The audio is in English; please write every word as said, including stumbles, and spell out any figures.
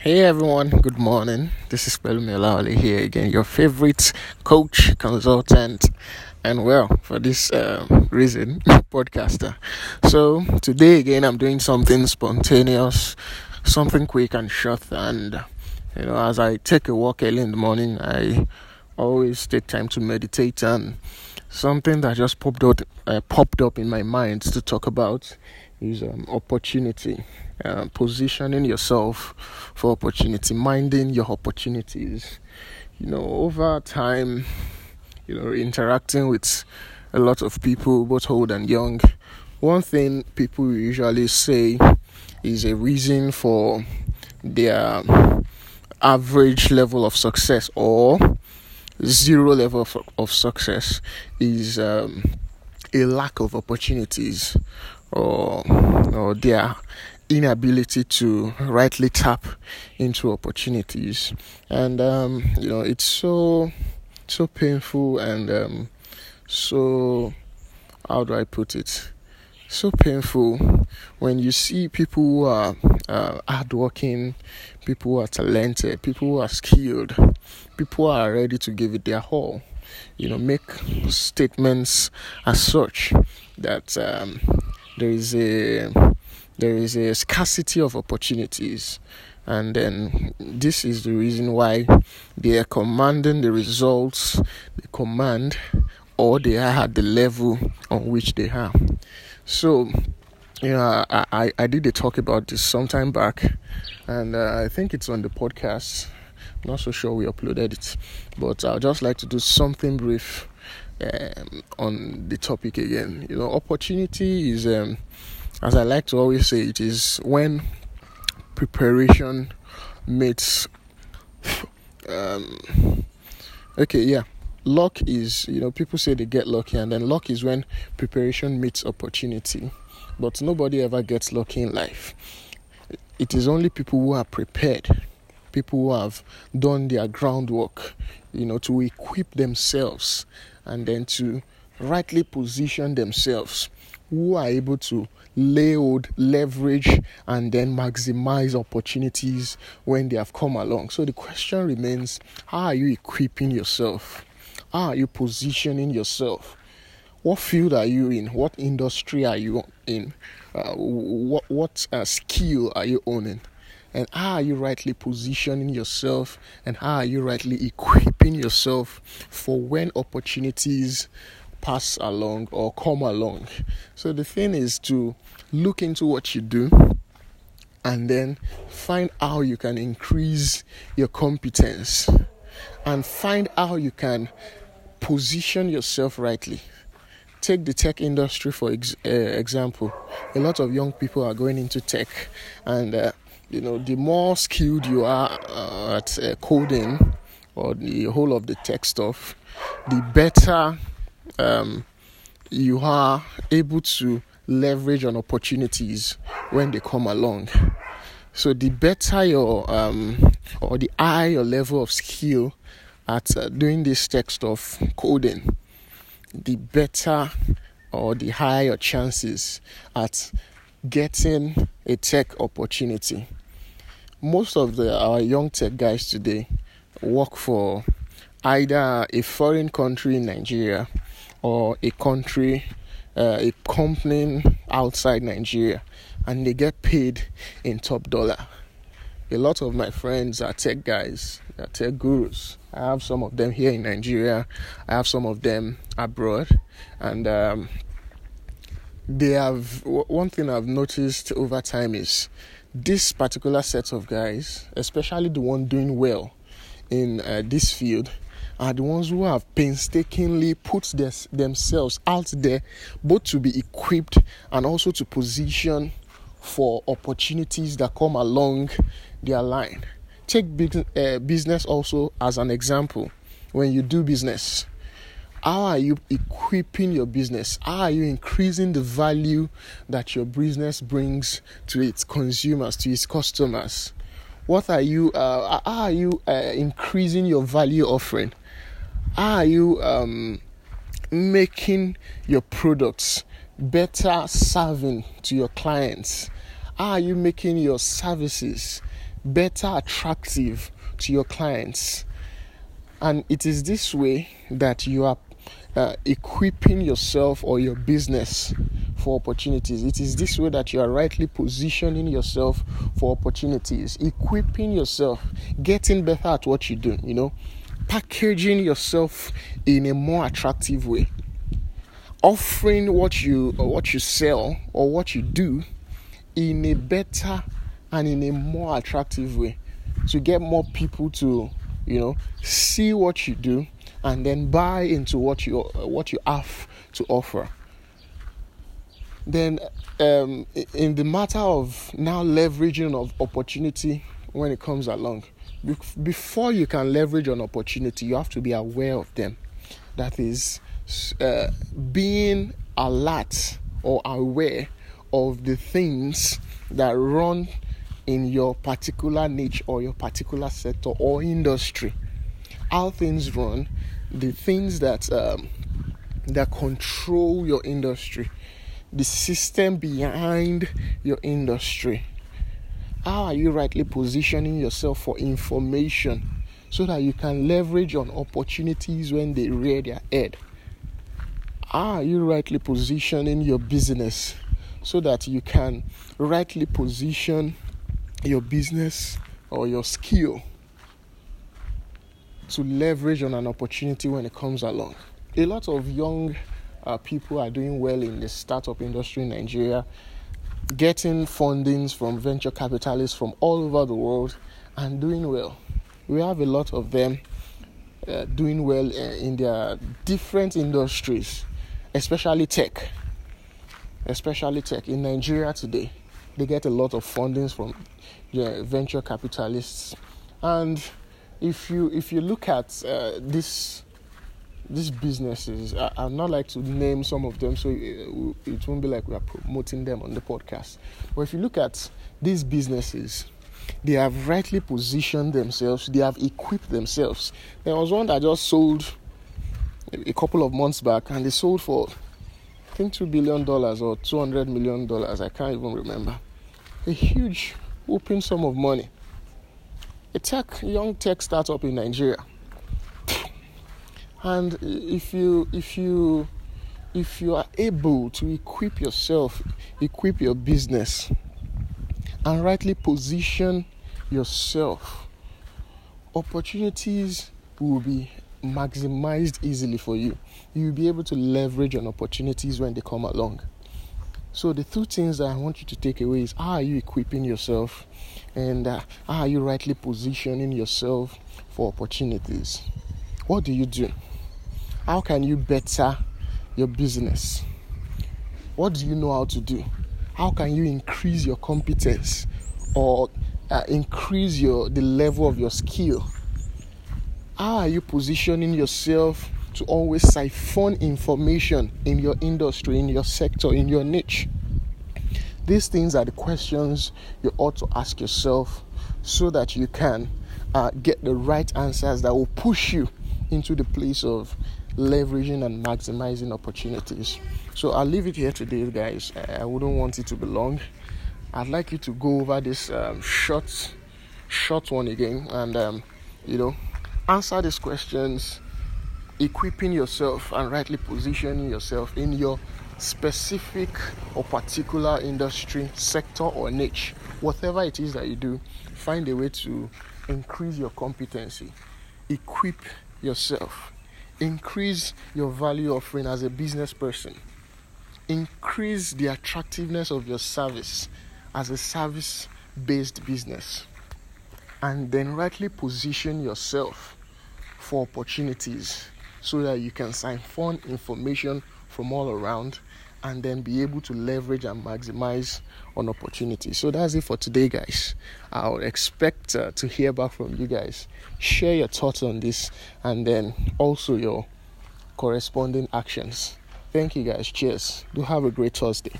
Hey everyone, good morning. This is Pelumi Alaoli here again, your favorite coach, consultant, and well, for this um, reason, podcaster. So today again, I'm doing something spontaneous, something quick and short. And you know, as I take a walk early in the morning, I always take time to meditate. And something that just popped out, uh, popped up in my mind to talk about is um, opportunity. Uh, positioning yourself for opportunity, minding your opportunities. You know, over time, you know, interacting with a lot of people, both old and young, one thing people usually say is a reason for their average level of success or zero level of, of success is um, a lack of opportunities or, or their inability to rightly tap into opportunities. And um you know, it's so so painful and um so how do I put it so painful when you see people who are uh, hardworking, people who are talented, people who are skilled, people who are ready to give it their all, you know, make statements as such that um there is a There is a scarcity of opportunities, and then this is the reason why they are commanding the results they command, or they are at the level on which they are. So, you know, I, I, I did a talk about this some time back, and uh, I think it's on the podcast. I'm not so sure we uploaded it, but I'd just like to do something brief um, on the topic again. You know, opportunity is... Um, As I like to always say, it is when preparation meets, um, okay, yeah, luck is, you know, people say they get lucky, and then luck is when preparation meets opportunity, but nobody ever gets lucky in life. It is only people who are prepared, people who have done their groundwork, you know, to equip themselves and then to rightly position themselves, who are able to lay hold, leverage, and then maximize opportunities when they have come along. So the question remains, how are you equipping yourself? How are you positioning yourself? What field are you in? What industry are you in? Uh, what what uh, skill are you owning? And how are you rightly positioning yourself? And how are you rightly equipping yourself for when opportunities pass along or come along? So the thing is to look into what you do and then find how you can increase your competence and find how you can position yourself rightly. Take the tech industry for ex- uh, example. A lot of young people are going into tech, and uh, you know, the more skilled you are uh, at uh, coding or the whole of the tech stuff, the better Um, you are able to leverage on opportunities when they come along. So the better your um, or the higher your level of skill at uh, doing this tech stuff, coding, the better or the higher your chances at getting a tech opportunity. Most of the our young tech guys today work for either a foreign country in Nigeria or a country, uh, a company outside Nigeria, and they get paid in top dollar. A lot of my friends are tech guys, they are tech gurus. I have some of them here in Nigeria, I have some of them abroad, and um, they have one thing I've noticed over time is this particular set of guys, especially the one doing well in uh, this field, are the ones who have painstakingly put their, themselves out there, both to be equipped and also to position for opportunities that come along their line. Take big, uh, business also as an example. When you do business, how are you equipping your business? How are you increasing the value that your business brings to its consumers, to its customers? What are you, uh, how are you uh, increasing your value offering? How are you um, making your products better serving to your clients? How are you making your services better attractive to your clients. And it is this way that you are uh, equipping yourself or your business for opportunities. It is this way that you are rightly positioning yourself for opportunities, equipping yourself, getting better at what you do, you know, packaging yourself in a more attractive way, offering what you or what you sell or what you do in a better and in a more attractive way to get more people to, you know, see what you do and then buy into what you what you have to offer. Then um, in the matter of now leveraging of opportunity when it comes along, before you can leverage on opportunity, you have to be aware of them. That is, uh, being alert or aware of the things that run in your particular niche or your particular sector or industry. How things run, the things that um, that control your industry, the system behind your industry. How are you rightly positioning yourself for information so that you can leverage on opportunities when they rear their head? How are you rightly positioning your business so that you can rightly position your business or your skill to leverage on an opportunity when it comes along? A lot of young uh, people are doing well in the startup industry in Nigeria, getting fundings from venture capitalists from all over the world and doing well. We have a lot of them uh, doing well uh, in their different industries, especially tech. Especially tech. In Nigeria today, they get a lot of fundings from yeah, venture capitalists. And if you if you look at uh, this these businesses, I, I'd not like to name some of them, so it, it won't be like we are promoting them on the podcast. But if you look at these businesses, they have rightly positioned themselves. They have equipped themselves. There was one that just sold a couple of months back, and they sold for, I think, two billion dollars or two hundred million dollars. I can't even remember. A huge open sum of money. A tech, young tech startup in Nigeria. And if you if you if you are able to equip yourself, equip your business, and rightly position yourself, opportunities will be maximized easily for you. You'll be able to leverage on opportunities when they come along. So the two things that I want you to take away is, how are you equipping yourself, and uh, how are you rightly positioning yourself for opportunities? What do you do? How can you better your business? What do you know how to do? How can you increase your competence or uh, increase your the level of your skill? How are you positioning yourself to always siphon information in your industry, in your sector, in your niche? These things are the questions you ought to ask yourself so that you can uh, get the right answers that will push you into the place of leveraging and maximizing opportunities. So I'll leave it here today, guys. I wouldn't want it to be long. I'd like you to go over this um, short, short one again, and um, you know, answer these questions, equipping yourself and rightly positioning yourself in your specific or particular industry, sector, or niche. Whatever it is that you do, find a way to increase your competency, equip yourself, increase your value offering as a business person, increase the attractiveness of your service as a service-based business, and then rightly position yourself for opportunities so that you can siphon information from all around and then be able to leverage and maximize on opportunities. So that's it for today, guys. I'll expect uh, to hear back from you guys. Share your thoughts on this and then also your corresponding actions. Thank you, guys. Cheers. Do have a great Thursday.